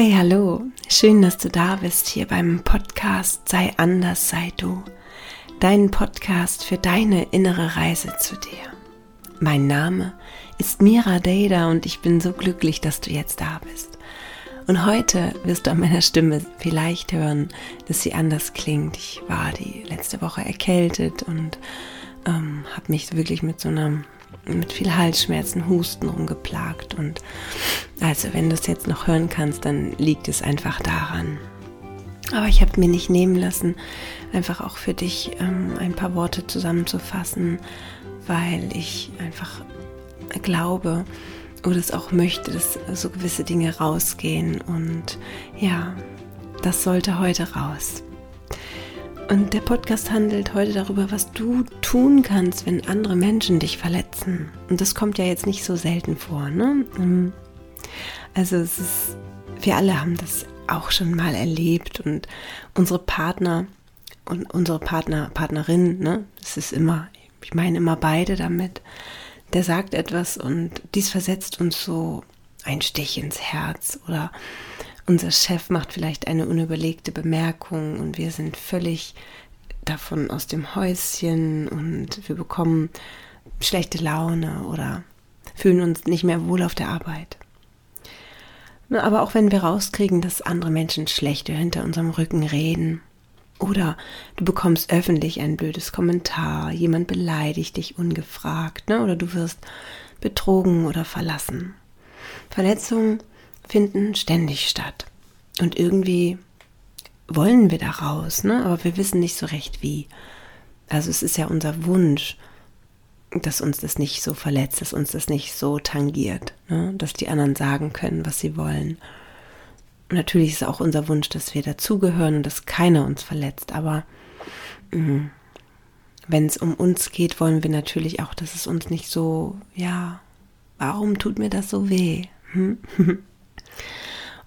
Hey, hallo, schön, dass du da bist hier beim Podcast Sei anders, sei du, dein Podcast für deine innere Reise zu dir. Mein Name ist Mira Deda und ich bin so glücklich, dass du jetzt da bist. Und heute wirst du an meiner Stimme vielleicht hören, dass sie anders klingt. Ich war die letzte Woche erkältet und habe mich wirklich mit viel Halsschmerzen, Husten rumgeplagt, und also wenn du es jetzt noch hören kannst, dann liegt es einfach daran. Aber ich habe mir nicht nehmen lassen, einfach auch für dich ein paar Worte zusammenzufassen, weil ich einfach glaube oder es auch möchte, dass so gewisse Dinge rausgehen, und ja, das sollte heute raus. Und der Podcast handelt heute darüber, was du tun kannst, wenn andere Menschen dich verletzen. Und das kommt ja jetzt nicht so selten vor, ne? Also wir alle haben das auch schon mal erlebt, und unsere Partner und unsere Partnerin, ne? Das ist immer, ich meine immer beide damit. Der sagt etwas und dies versetzt uns so einen Stich ins Herz, oder unser Chef macht vielleicht eine unüberlegte Bemerkung und wir sind völlig davon aus dem Häuschen und wir bekommen schlechte Laune oder fühlen uns nicht mehr wohl auf der Arbeit. Aber auch wenn wir rauskriegen, dass andere Menschen schlecht hinter unserem Rücken reden, oder du bekommst öffentlich ein blödes Kommentar, jemand beleidigt dich ungefragt, ne? Oder du wirst betrogen oder verlassen. Verletzungen finden ständig statt. Und irgendwie wollen wir da raus, ne? Aber wir wissen nicht so recht wie. Also es ist ja unser Wunsch, dass uns das nicht so verletzt, dass uns das nicht so tangiert, ne? Dass die anderen sagen können, was sie wollen. Und natürlich ist auch unser Wunsch, dass wir dazugehören und dass keiner uns verletzt. Aber wenn es um uns geht, wollen wir natürlich auch, dass es uns nicht so, ja, warum tut mir das so weh? Und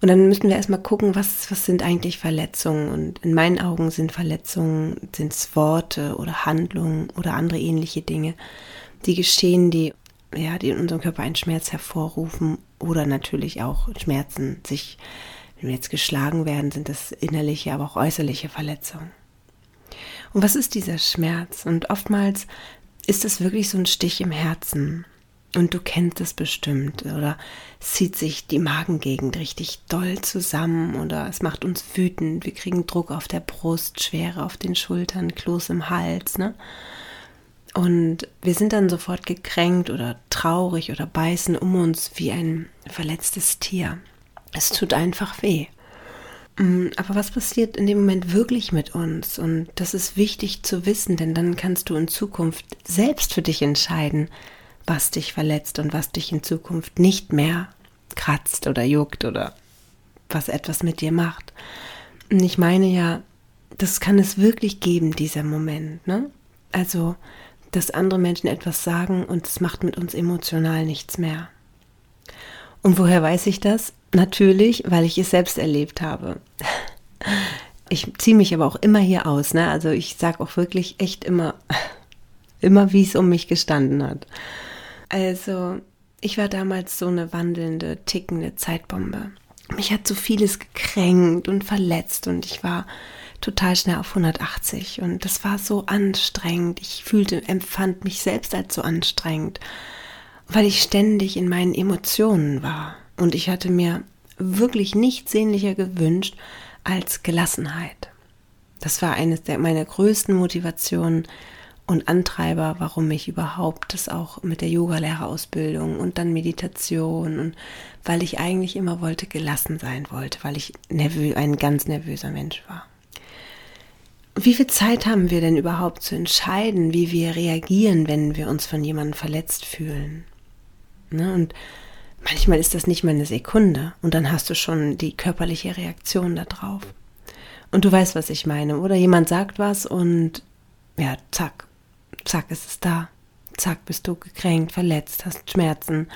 dann müssen wir erstmal gucken, was sind eigentlich Verletzungen, und in meinen Augen sind Verletzungen, sind's Worte oder Handlungen oder andere ähnliche Dinge, die geschehen, die in unserem Körper einen Schmerz hervorrufen oder natürlich auch Schmerzen sich, wenn wir jetzt geschlagen werden, sind das innerliche, aber auch äußerliche Verletzungen. Und was ist dieser Schmerz? Und oftmals ist es wirklich so ein Stich im Herzen. Und du kennst es bestimmt, oder es zieht sich die Magengegend richtig doll zusammen, oder es macht uns wütend, wir kriegen Druck auf der Brust, Schwere auf den Schultern, Kloß im Hals, ne? Und wir sind dann sofort gekränkt oder traurig oder beißen um uns wie ein verletztes Tier. Es tut einfach weh. Aber was passiert in dem Moment wirklich mit uns? Und das ist wichtig zu wissen, denn dann kannst du in Zukunft selbst für dich entscheiden, was dich verletzt und was dich in Zukunft nicht mehr kratzt oder juckt oder was etwas mit dir macht. Und ich meine ja, das kann es wirklich geben, dieser Moment, ne? Also, dass andere Menschen etwas sagen und es macht mit uns emotional nichts mehr. Und woher weiß ich das? Natürlich, weil ich es selbst erlebt habe. Ich ziehe mich aber auch immer hier aus, ne? Also ich sage auch wirklich echt immer wie es um mich gestanden hat. Also, ich war damals so eine wandelnde, tickende Zeitbombe. Mich hat so vieles gekränkt und verletzt und ich war total schnell auf 180 und das war so anstrengend. Ich empfand mich selbst als so anstrengend, weil ich ständig in meinen Emotionen war, und ich hatte mir wirklich nichts sehnlicher gewünscht als Gelassenheit. Das war eines meiner größten Motivationen und Antreiber, warum ich überhaupt das auch mit der Yoga-Lehrerausbildung und dann Meditation, und weil ich eigentlich immer gelassen sein wollte, weil ich ein ganz nervöser Mensch war. Wie viel Zeit haben wir denn überhaupt zu entscheiden, wie wir reagieren, wenn wir uns von jemandem verletzt fühlen? Ne? Und manchmal ist das nicht mal eine Sekunde und dann hast du schon die körperliche Reaktion da drauf. Und du weißt, was ich meine, oder? Jemand sagt was und ja, zack ist es da. Zack, bist du gekränkt, verletzt, hast Schmerzen,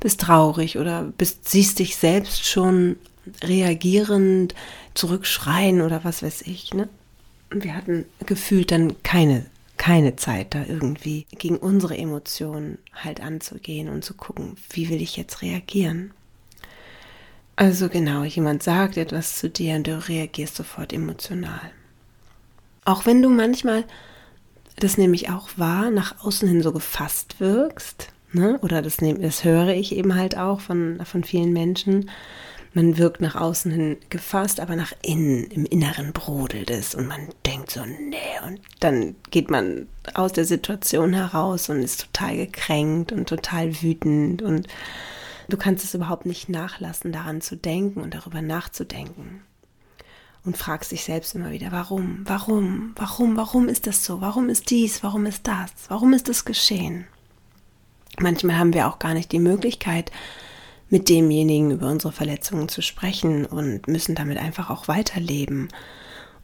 bist traurig oder siehst dich selbst schon reagierend, zurückschreien oder was weiß ich, ne? Wir hatten gefühlt dann keine Zeit, da irgendwie gegen unsere Emotionen halt anzugehen und zu gucken, wie will ich jetzt reagieren? Also genau, jemand sagt etwas zu dir und du reagierst sofort emotional. Auch wenn du manchmal, das nehme ich auch wahr, nach außen hin so gefasst wirkst, ne? Oder das höre ich eben halt auch von vielen Menschen, man wirkt nach außen hin gefasst, aber nach innen, im Inneren brodelt es und man denkt so, nee, und dann geht man aus der Situation heraus und ist total gekränkt und total wütend und du kannst es überhaupt nicht nachlassen, daran zu denken und darüber nachzudenken und fragst dich selbst immer wieder, warum ist das so, warum ist dies, warum ist das, warum ist das geschehen? Manchmal haben wir auch gar nicht die Möglichkeit, mit demjenigen über unsere Verletzungen zu sprechen und müssen damit einfach auch weiterleben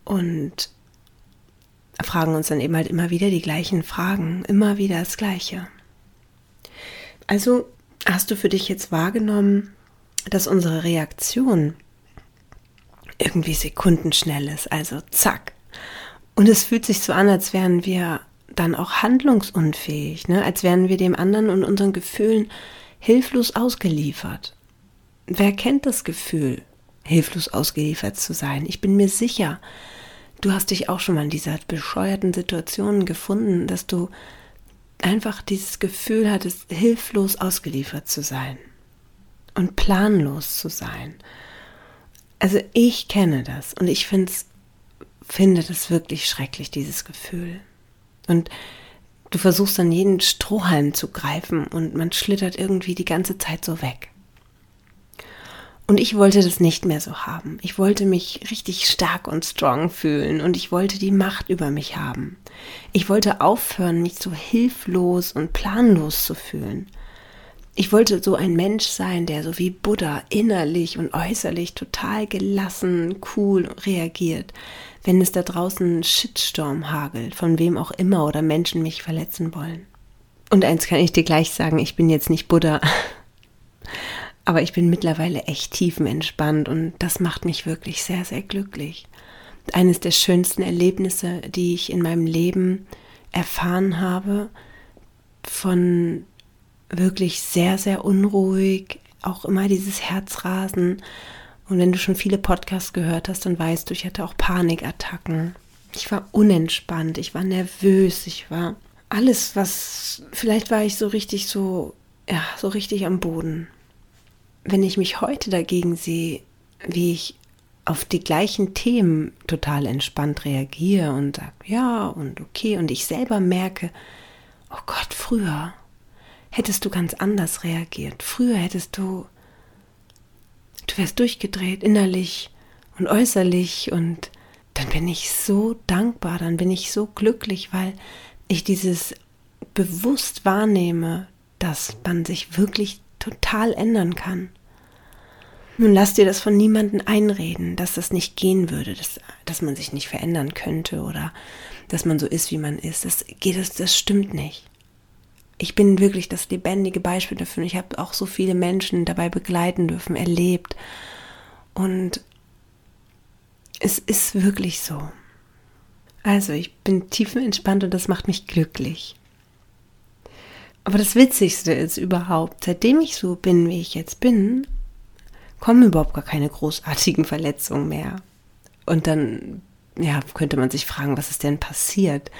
und fragen uns dann eben halt immer wieder die gleichen Fragen, immer wieder das Gleiche. Also hast du für dich jetzt wahrgenommen, dass unsere Reaktion irgendwie sekundenschnell ist, also zack. Und es fühlt sich so an, als wären wir dann auch handlungsunfähig, ne? Als wären wir dem anderen und unseren Gefühlen hilflos ausgeliefert. Wer kennt das Gefühl, hilflos ausgeliefert zu sein? Ich bin mir sicher, du hast dich auch schon mal in dieser bescheuerten Situation gefunden, dass du einfach dieses Gefühl hattest, hilflos ausgeliefert zu sein und planlos zu sein. Also ich kenne das und ich finde das wirklich schrecklich, dieses Gefühl. Und du versuchst an jeden Strohhalm zu greifen und man schlittert irgendwie die ganze Zeit so weg. Und ich wollte das nicht mehr so haben. Ich wollte mich richtig stark und strong fühlen und ich wollte die Macht über mich haben. Ich wollte aufhören, mich so hilflos und planlos zu fühlen. Ich wollte so ein Mensch sein, der so wie Buddha innerlich und äußerlich total gelassen, cool reagiert, wenn es da draußen Shitstorm hagelt, von wem auch immer oder Menschen mich verletzen wollen. Und eins kann ich dir gleich sagen, ich bin jetzt nicht Buddha, aber ich bin mittlerweile echt tiefenentspannt und das macht mich wirklich sehr, sehr glücklich. Eines der schönsten Erlebnisse, die ich in meinem Leben erfahren habe, von wirklich sehr, sehr unruhig, auch immer dieses Herzrasen. Und wenn du schon viele Podcasts gehört hast, dann weißt du, ich hatte auch Panikattacken. Ich war unentspannt, ich war nervös, ich war alles, was, vielleicht war ich so richtig am Boden. Wenn ich mich heute dagegen sehe, wie ich auf die gleichen Themen total entspannt reagiere und sage, ja und okay, und ich selber merke, oh Gott, früher hättest du ganz anders reagiert. Früher hättest du wärst durchgedreht, innerlich und äußerlich, und dann bin ich so dankbar, dann bin ich so glücklich, weil ich dieses bewusst wahrnehme, dass man sich wirklich total ändern kann. Nun lass dir das von niemandem einreden, dass das nicht gehen würde, dass man sich nicht verändern könnte oder dass man so ist, wie man ist. Das stimmt nicht. Ich bin wirklich das lebendige Beispiel dafür. Ich habe auch so viele Menschen dabei begleiten dürfen, erlebt. Und es ist wirklich so. Also ich bin tiefenentspannt und das macht mich glücklich. Aber das Witzigste ist überhaupt, seitdem ich so bin, wie ich jetzt bin, kommen überhaupt gar keine großartigen Verletzungen mehr. Und dann könnte man sich fragen, was ist denn passiert?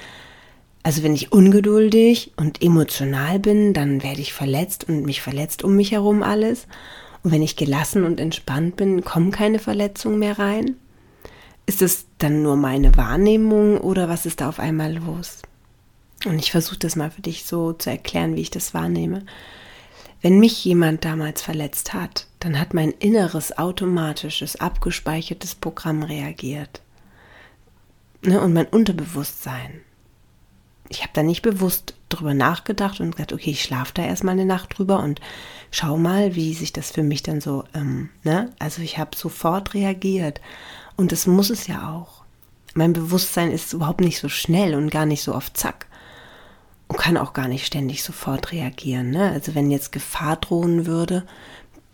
Also wenn ich ungeduldig und emotional bin, dann werde ich verletzt und mich verletzt um mich herum alles. Und wenn ich gelassen und entspannt bin, kommen keine Verletzungen mehr rein. Ist es dann nur meine Wahrnehmung oder was ist da auf einmal los? Und ich versuche das mal für dich so zu erklären, wie ich das wahrnehme. Wenn mich jemand damals verletzt hat, dann hat mein inneres automatisches, abgespeichertes Programm reagiert. Ne? Und mein Unterbewusstsein. Ich habe da nicht bewusst drüber nachgedacht und gesagt, okay, ich schlafe da erstmal eine Nacht drüber und schau mal, wie sich das für mich dann so, Also ich habe sofort reagiert und das muss es ja auch. Mein Bewusstsein ist überhaupt nicht so schnell und gar nicht so auf Zack. Und kann auch gar nicht ständig sofort reagieren, ne? Also wenn jetzt Gefahr drohen würde,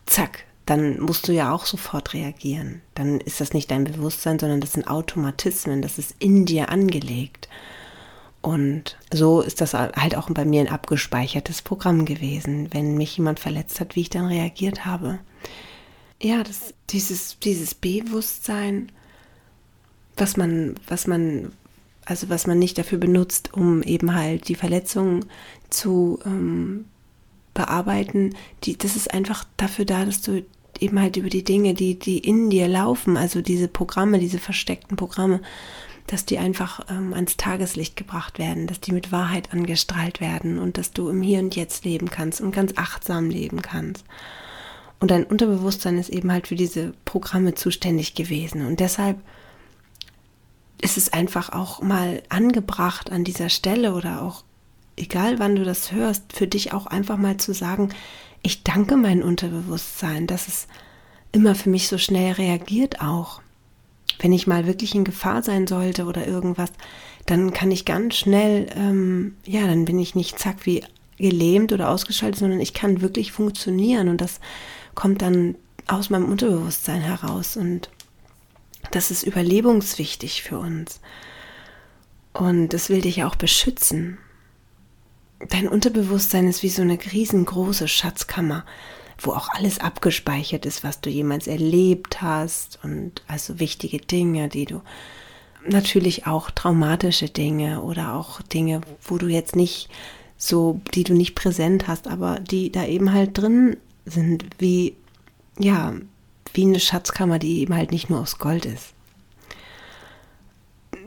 zack, dann musst du ja auch sofort reagieren. Dann ist das nicht dein Bewusstsein, sondern das sind Automatismen, das ist in dir angelegt. Und so ist das halt auch bei mir ein abgespeichertes Programm gewesen, wenn mich jemand verletzt hat, wie ich dann reagiert habe. ja, dieses Bewusstsein, was man nicht dafür benutzt, um eben halt die Verletzungen zu bearbeiten, das ist einfach dafür da, dass du eben halt über die Dinge, die in dir laufen, also diese Programme, diese versteckten Programme, dass die einfach ans Tageslicht gebracht werden, dass die mit Wahrheit angestrahlt werden und dass du im Hier und Jetzt leben kannst und ganz achtsam leben kannst. Und dein Unterbewusstsein ist eben halt für diese Programme zuständig gewesen. Und deshalb ist es einfach auch mal angebracht an dieser Stelle oder auch, egal wann du das hörst, für dich auch einfach mal zu sagen, ich danke meinem Unterbewusstsein, dass es immer für mich so schnell reagiert auch. Wenn ich mal wirklich in Gefahr sein sollte oder irgendwas, dann kann ich ganz schnell, dann bin ich nicht zack wie gelähmt oder ausgeschaltet, sondern ich kann wirklich funktionieren und das kommt dann aus meinem Unterbewusstsein heraus und das ist überlebenswichtig für uns und das will dich auch beschützen. Dein Unterbewusstsein ist wie so eine riesengroße Schatzkammer, wo auch alles abgespeichert ist, was du jemals erlebt hast und also wichtige Dinge, die du natürlich auch traumatische Dinge oder auch Dinge, wo du jetzt nicht so, die du nicht präsent hast, aber die da eben halt drin sind, wie eine Schatzkammer, die eben halt nicht nur aus Gold ist.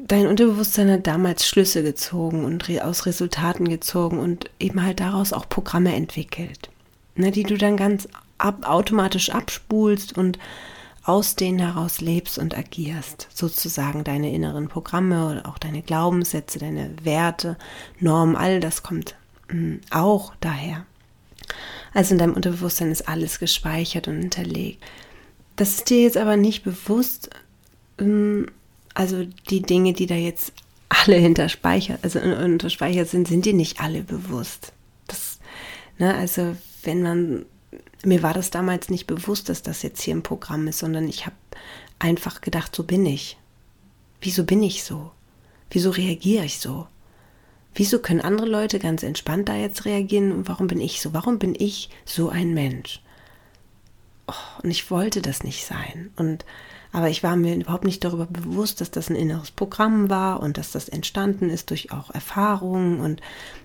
Dein Unterbewusstsein hat damals Schlüsse gezogen und aus Resultaten gezogen und eben halt daraus auch Programme entwickelt, die du dann ganz automatisch abspulst und aus denen heraus lebst und agierst. Sozusagen deine inneren Programme oder auch deine Glaubenssätze, deine Werte, Normen, all das kommt auch daher. Also in deinem Unterbewusstsein ist alles gespeichert und hinterlegt. Das ist dir jetzt aber nicht bewusst, also die Dinge, die da jetzt alle unterspeichert sind, sind dir nicht alle bewusst. Mir war das damals nicht bewusst, dass das jetzt hier im Programm ist, sondern ich habe einfach gedacht, so bin ich. Wieso bin ich so? Wieso reagiere ich so? Wieso können andere Leute ganz entspannt da jetzt reagieren und warum bin ich so? Warum bin ich so ein Mensch? Und ich wollte das nicht sein. Aber ich war mir überhaupt nicht darüber bewusst, dass das ein inneres Programm war und dass das entstanden ist durch auch Erfahrungen und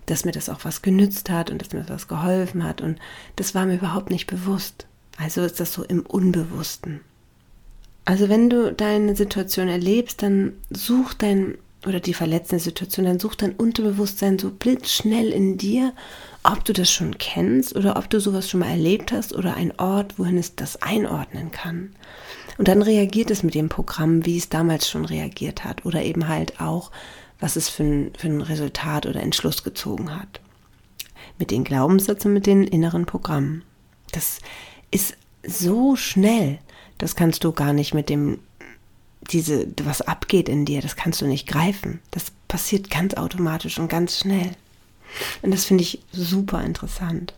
dass mir das auch was genützt hat und dass mir das was geholfen hat. Und das war mir überhaupt nicht bewusst. Also ist das so im Unbewussten. Also wenn du deine Situation erlebst, dann die verletzende Situation, dann sucht dein Unterbewusstsein so blitzschnell in dir, ob du das schon kennst oder ob du sowas schon mal erlebt hast oder einen Ort, wohin es das einordnen kann. Und dann reagiert es mit dem Programm, wie es damals schon reagiert hat oder eben halt auch, was es für ein Resultat oder Entschluss gezogen hat. Mit den Glaubenssätzen, mit den inneren Programmen. Das ist so schnell, das kannst du gar nicht mit dem was abgeht in dir, das kannst du nicht greifen. Das passiert ganz automatisch und ganz schnell. Und das finde ich super interessant.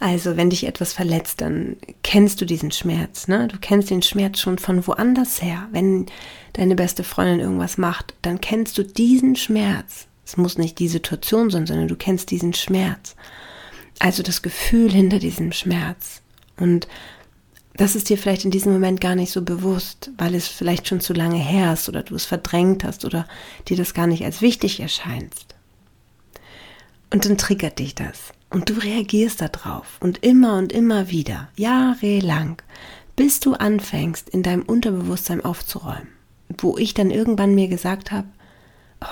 Also, wenn dich etwas verletzt, dann kennst du diesen Schmerz, ne? Du kennst den Schmerz schon von woanders her. Wenn deine beste Freundin irgendwas macht, dann kennst du diesen Schmerz. Es muss nicht die Situation sein, sondern du kennst diesen Schmerz. Also das Gefühl hinter diesem Schmerz. Und das ist dir vielleicht in diesem Moment gar nicht so bewusst, weil es vielleicht schon zu lange her ist oder du es verdrängt hast oder dir das gar nicht als wichtig erscheinst. Und dann triggert dich das und du reagierst darauf und immer wieder, jahrelang, bis du anfängst, in deinem Unterbewusstsein aufzuräumen, wo ich dann irgendwann mir gesagt habe,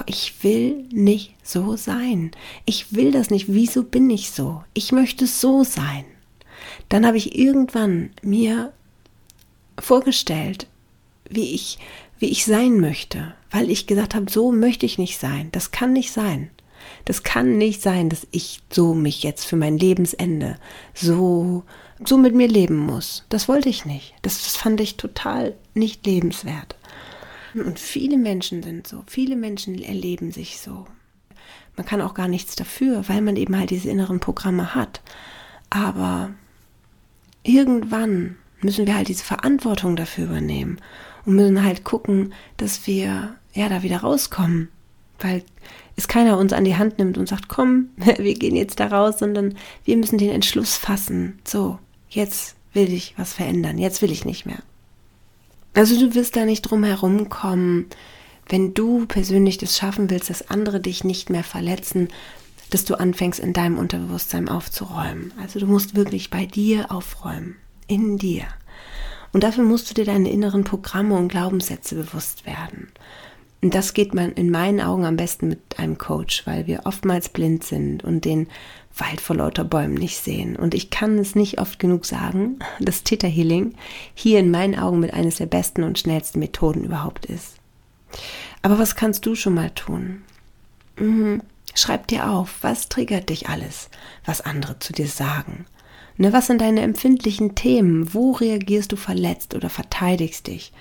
ich will nicht so sein, ich will das nicht, wieso bin ich so, ich möchte so sein. Dann habe ich irgendwann mir vorgestellt, wie ich sein möchte, weil ich gesagt habe, so möchte ich nicht sein. Das kann nicht sein. Das kann nicht sein, dass ich so mich jetzt für mein Lebensende so mit mir leben muss. Das wollte ich nicht. Das fand ich total nicht lebenswert. Und viele Menschen sind so. Viele Menschen erleben sich so. Man kann auch gar nichts dafür, weil man eben halt diese inneren Programme hat. Aber irgendwann müssen wir halt diese Verantwortung dafür übernehmen und müssen halt gucken, dass wir da wieder rauskommen, weil es keiner uns an die Hand nimmt und sagt, komm, wir gehen jetzt da raus, sondern wir müssen den Entschluss fassen. So, jetzt will ich was verändern, jetzt will ich nicht mehr. Also du wirst da nicht drum herum kommen, wenn du persönlich das schaffen willst, dass andere dich nicht mehr verletzen, dass du anfängst, in deinem Unterbewusstsein aufzuräumen. Also du musst wirklich bei dir aufräumen, in dir. Und dafür musst du dir deine inneren Programme und Glaubenssätze bewusst werden. Und das geht man in meinen Augen am besten mit einem Coach, weil wir oftmals blind sind und den Wald vor lauter Bäumen nicht sehen. Und ich kann es nicht oft genug sagen, dass ThetaHealing hier in meinen Augen mit eines der besten und schnellsten Methoden überhaupt ist. Aber was kannst du schon mal tun? Schreib dir auf, was triggert dich alles, was andere zu dir sagen? Ne, was sind deine empfindlichen Themen? Wo reagierst du verletzt oder verteidigst dich?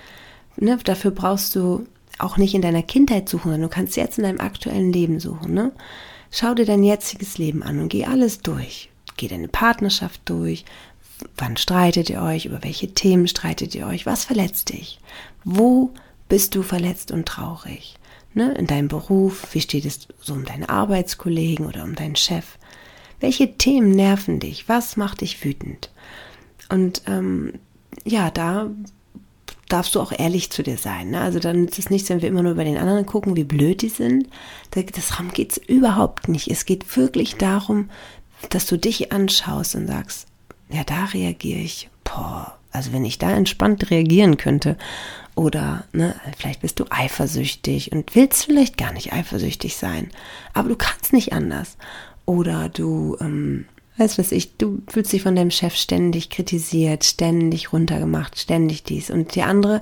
Ne, dafür brauchst du auch nicht in deiner Kindheit suchen, sondern du kannst jetzt in deinem aktuellen Leben suchen. Ne? Schau dir dein jetziges Leben an und geh alles durch. Geh deine Partnerschaft durch. Wann streitet ihr euch? Über welche Themen streitet ihr euch? Was verletzt dich? Wo bist du verletzt und traurig? Ne? In deinem Beruf? Wie steht es so um deine Arbeitskollegen oder um deinen Chef? Welche Themen nerven dich? Was macht dich wütend? Und da darfst du auch ehrlich zu dir sein. Ne? Also dann ist es nichts, wenn wir immer nur über den anderen gucken, wie blöd die sind. Darum geht es überhaupt nicht. Es geht wirklich darum, dass du dich anschaust und sagst, ja, da reagiere ich. Boah, also wenn ich da entspannt reagieren könnte. Oder ne, vielleicht bist du eifersüchtig und willst vielleicht gar nicht eifersüchtig sein. Aber du kannst nicht anders. Oder du, du fühlst dich von deinem Chef ständig kritisiert, ständig runtergemacht, ständig dies. Und der andere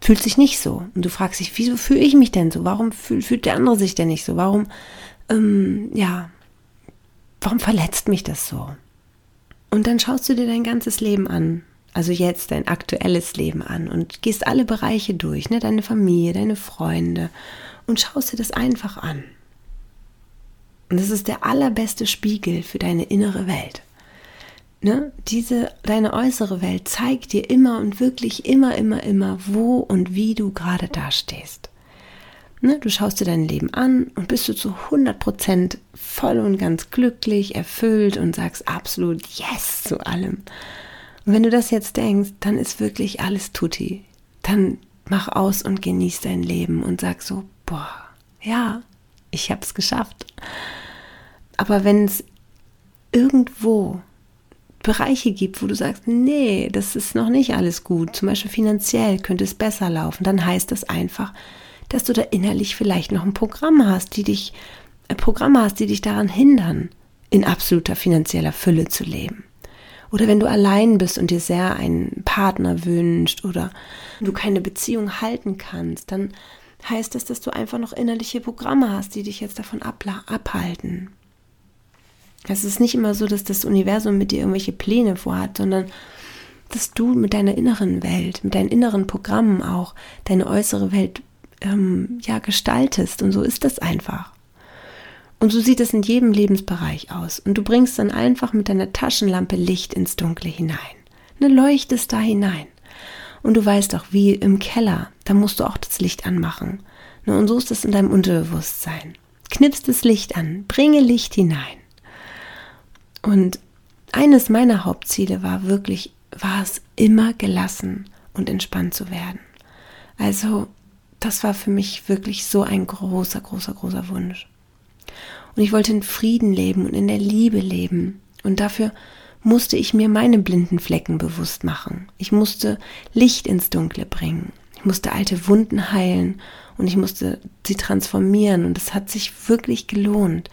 fühlt sich nicht so. Und du fragst dich, wieso fühle ich mich denn so? Warum fühlt der andere sich denn nicht so? Warum verletzt mich das so? Und dann schaust du dir dein ganzes Leben an. Also jetzt dein aktuelles Leben an und gehst alle Bereiche durch, ne? Deine Familie, deine Freunde und schaust dir das einfach an. Und das ist der allerbeste Spiegel für deine innere Welt. Ne? Deine äußere Welt zeigt dir immer und wirklich immer, wo und wie du gerade dastehst. Ne? Du schaust dir dein Leben an und bist du zu 100% voll und ganz glücklich, erfüllt und sagst absolut Yes zu allem. Und wenn du das jetzt denkst, dann ist wirklich alles tutti. Dann mach aus und genieß dein Leben und sag so, boah, ja, ich hab's geschafft. Aber wenn es irgendwo Bereiche gibt, wo du sagst, nee, das ist noch nicht alles gut, zum Beispiel finanziell könnte es besser laufen, dann heißt das einfach, dass du da innerlich vielleicht noch ein Programm hast, die dich daran hindern, in absoluter finanzieller Fülle zu leben. Oder wenn du allein bist und dir sehr einen Partner wünschst oder du keine Beziehung halten kannst, dann heißt das, dass du einfach noch innerliche Programme hast, die dich jetzt davon abhalten. Es ist nicht immer so, dass das Universum mit dir irgendwelche Pläne vorhat, sondern dass du mit deiner inneren Welt, mit deinen inneren Programmen auch deine äußere Welt gestaltest. Und so ist das einfach. Und so sieht es in jedem Lebensbereich aus. Und du bringst dann einfach mit deiner Taschenlampe Licht ins Dunkle hinein. Ne, leuchtest da hinein. Und du weißt auch, wie im Keller, da musst du auch das Licht anmachen. Ne, und so ist es in deinem Unterbewusstsein. Knipst das Licht an, bringe Licht hinein. Und eines meiner Hauptziele war es immer gelassen und entspannt zu werden. Also das war für mich wirklich so ein großer Wunsch. Und ich wollte in Frieden leben und in der Liebe leben. Und dafür musste ich mir meine blinden Flecken bewusst machen. Ich musste Licht ins Dunkle bringen. Ich musste alte Wunden heilen und ich musste sie transformieren. Und es hat sich wirklich gelohnt.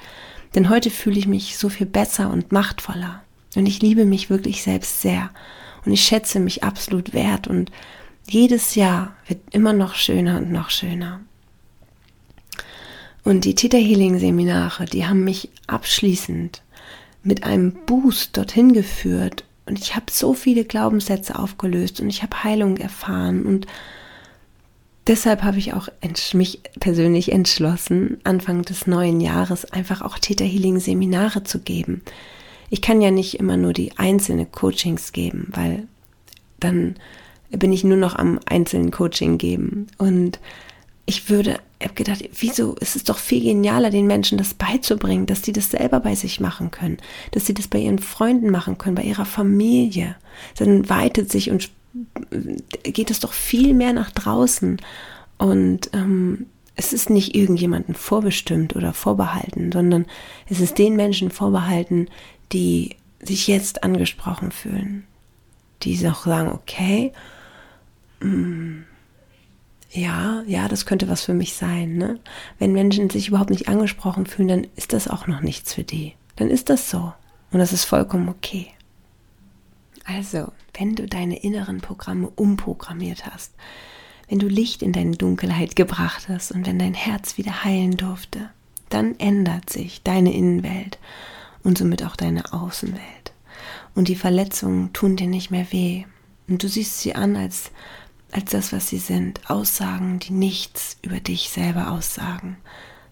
Denn heute fühle ich mich so viel besser und machtvoller. Und ich liebe mich wirklich selbst sehr. Und ich schätze mich absolut wert. Und jedes Jahr wird immer noch schöner und noch schöner. Und die ThetaHealing-Seminare, die haben mich abschließend mit einem Boost dorthin geführt. Und ich habe so viele Glaubenssätze aufgelöst und ich habe Heilung erfahren. Und deshalb habe ich auch mich persönlich entschlossen, Anfang des neuen Jahres einfach auch ThetaHealing-Seminare zu geben. Ich kann ja nicht immer nur die einzelnen Coachings geben, weil dann bin ich nur noch am einzelnen Coaching geben. Und ich würde habe gedacht, wieso ist es doch viel genialer, den Menschen das beizubringen, dass die das selber bei sich machen können, dass sie das bei ihren Freunden machen können, bei ihrer Familie. Dann weitet sich und geht es doch viel mehr nach draußen. Und es ist nicht irgendjemandem vorbestimmt oder vorbehalten, sondern es ist den Menschen vorbehalten, die sich jetzt angesprochen fühlen. Die auch sagen, okay, ja, das könnte was für mich sein. Ne? Wenn Menschen sich überhaupt nicht angesprochen fühlen, dann ist das auch noch nichts für die. Dann ist das so. Und das ist vollkommen okay. Also, wenn du deine inneren Programme umprogrammiert hast, wenn du Licht in deine Dunkelheit gebracht hast und wenn dein Herz wieder heilen durfte, dann ändert sich deine Innenwelt und somit auch deine Außenwelt. Und die Verletzungen tun dir nicht mehr weh. Und du siehst sie an als das, was sie sind. Aussagen, die nichts über dich selber aussagen.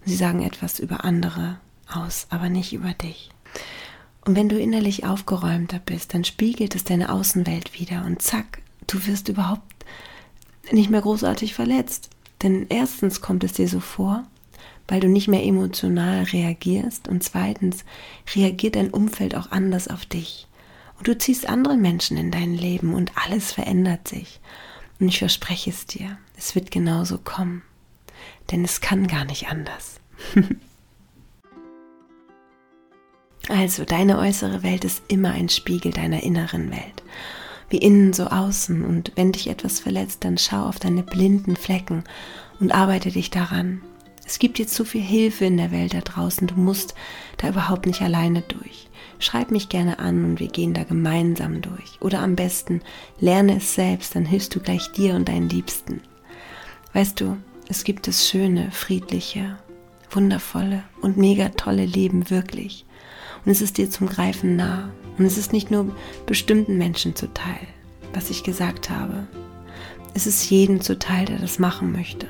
Sie sagen etwas über andere aus, aber nicht über dich. Und wenn du innerlich aufgeräumter bist, dann spiegelt es deine Außenwelt wieder. Und zack, du wirst überhaupt nicht mehr großartig verletzt. Denn erstens kommt es dir so vor, weil du nicht mehr emotional reagierst. Und zweitens reagiert dein Umfeld auch anders auf dich. Und du ziehst andere Menschen in dein Leben und alles verändert sich. Und ich verspreche es dir, es wird genauso kommen. Denn es kann gar nicht anders. Also, deine äußere Welt ist immer ein Spiegel deiner inneren Welt. Wie innen, so außen. Und wenn dich etwas verletzt, dann schau auf deine blinden Flecken und arbeite dich daran. Es gibt jetzt so viel Hilfe in der Welt da draußen, du musst da überhaupt nicht alleine durch. Schreib mich gerne an und wir gehen da gemeinsam durch. Oder am besten, lerne es selbst, dann hilfst du gleich dir und deinen Liebsten. Weißt du, es gibt das schöne, friedliche, wundervolle und mega tolle Leben wirklich. Und es ist dir zum Greifen nah. Und es ist nicht nur bestimmten Menschen zuteil, was ich gesagt habe. Es ist jedem zuteil, der das machen möchte.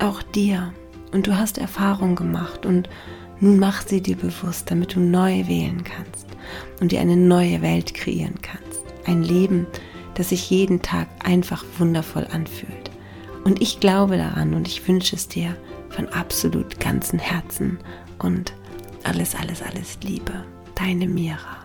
Auch dir. Und du hast Erfahrung gemacht und nun mach sie dir bewusst, damit du neu wählen kannst und dir eine neue Welt kreieren kannst. Ein Leben, das sich jeden Tag einfach wundervoll anfühlt. Und ich glaube daran und ich wünsche es dir von absolut ganzem Herzen und alles, alles, alles Liebe. Deine Mira.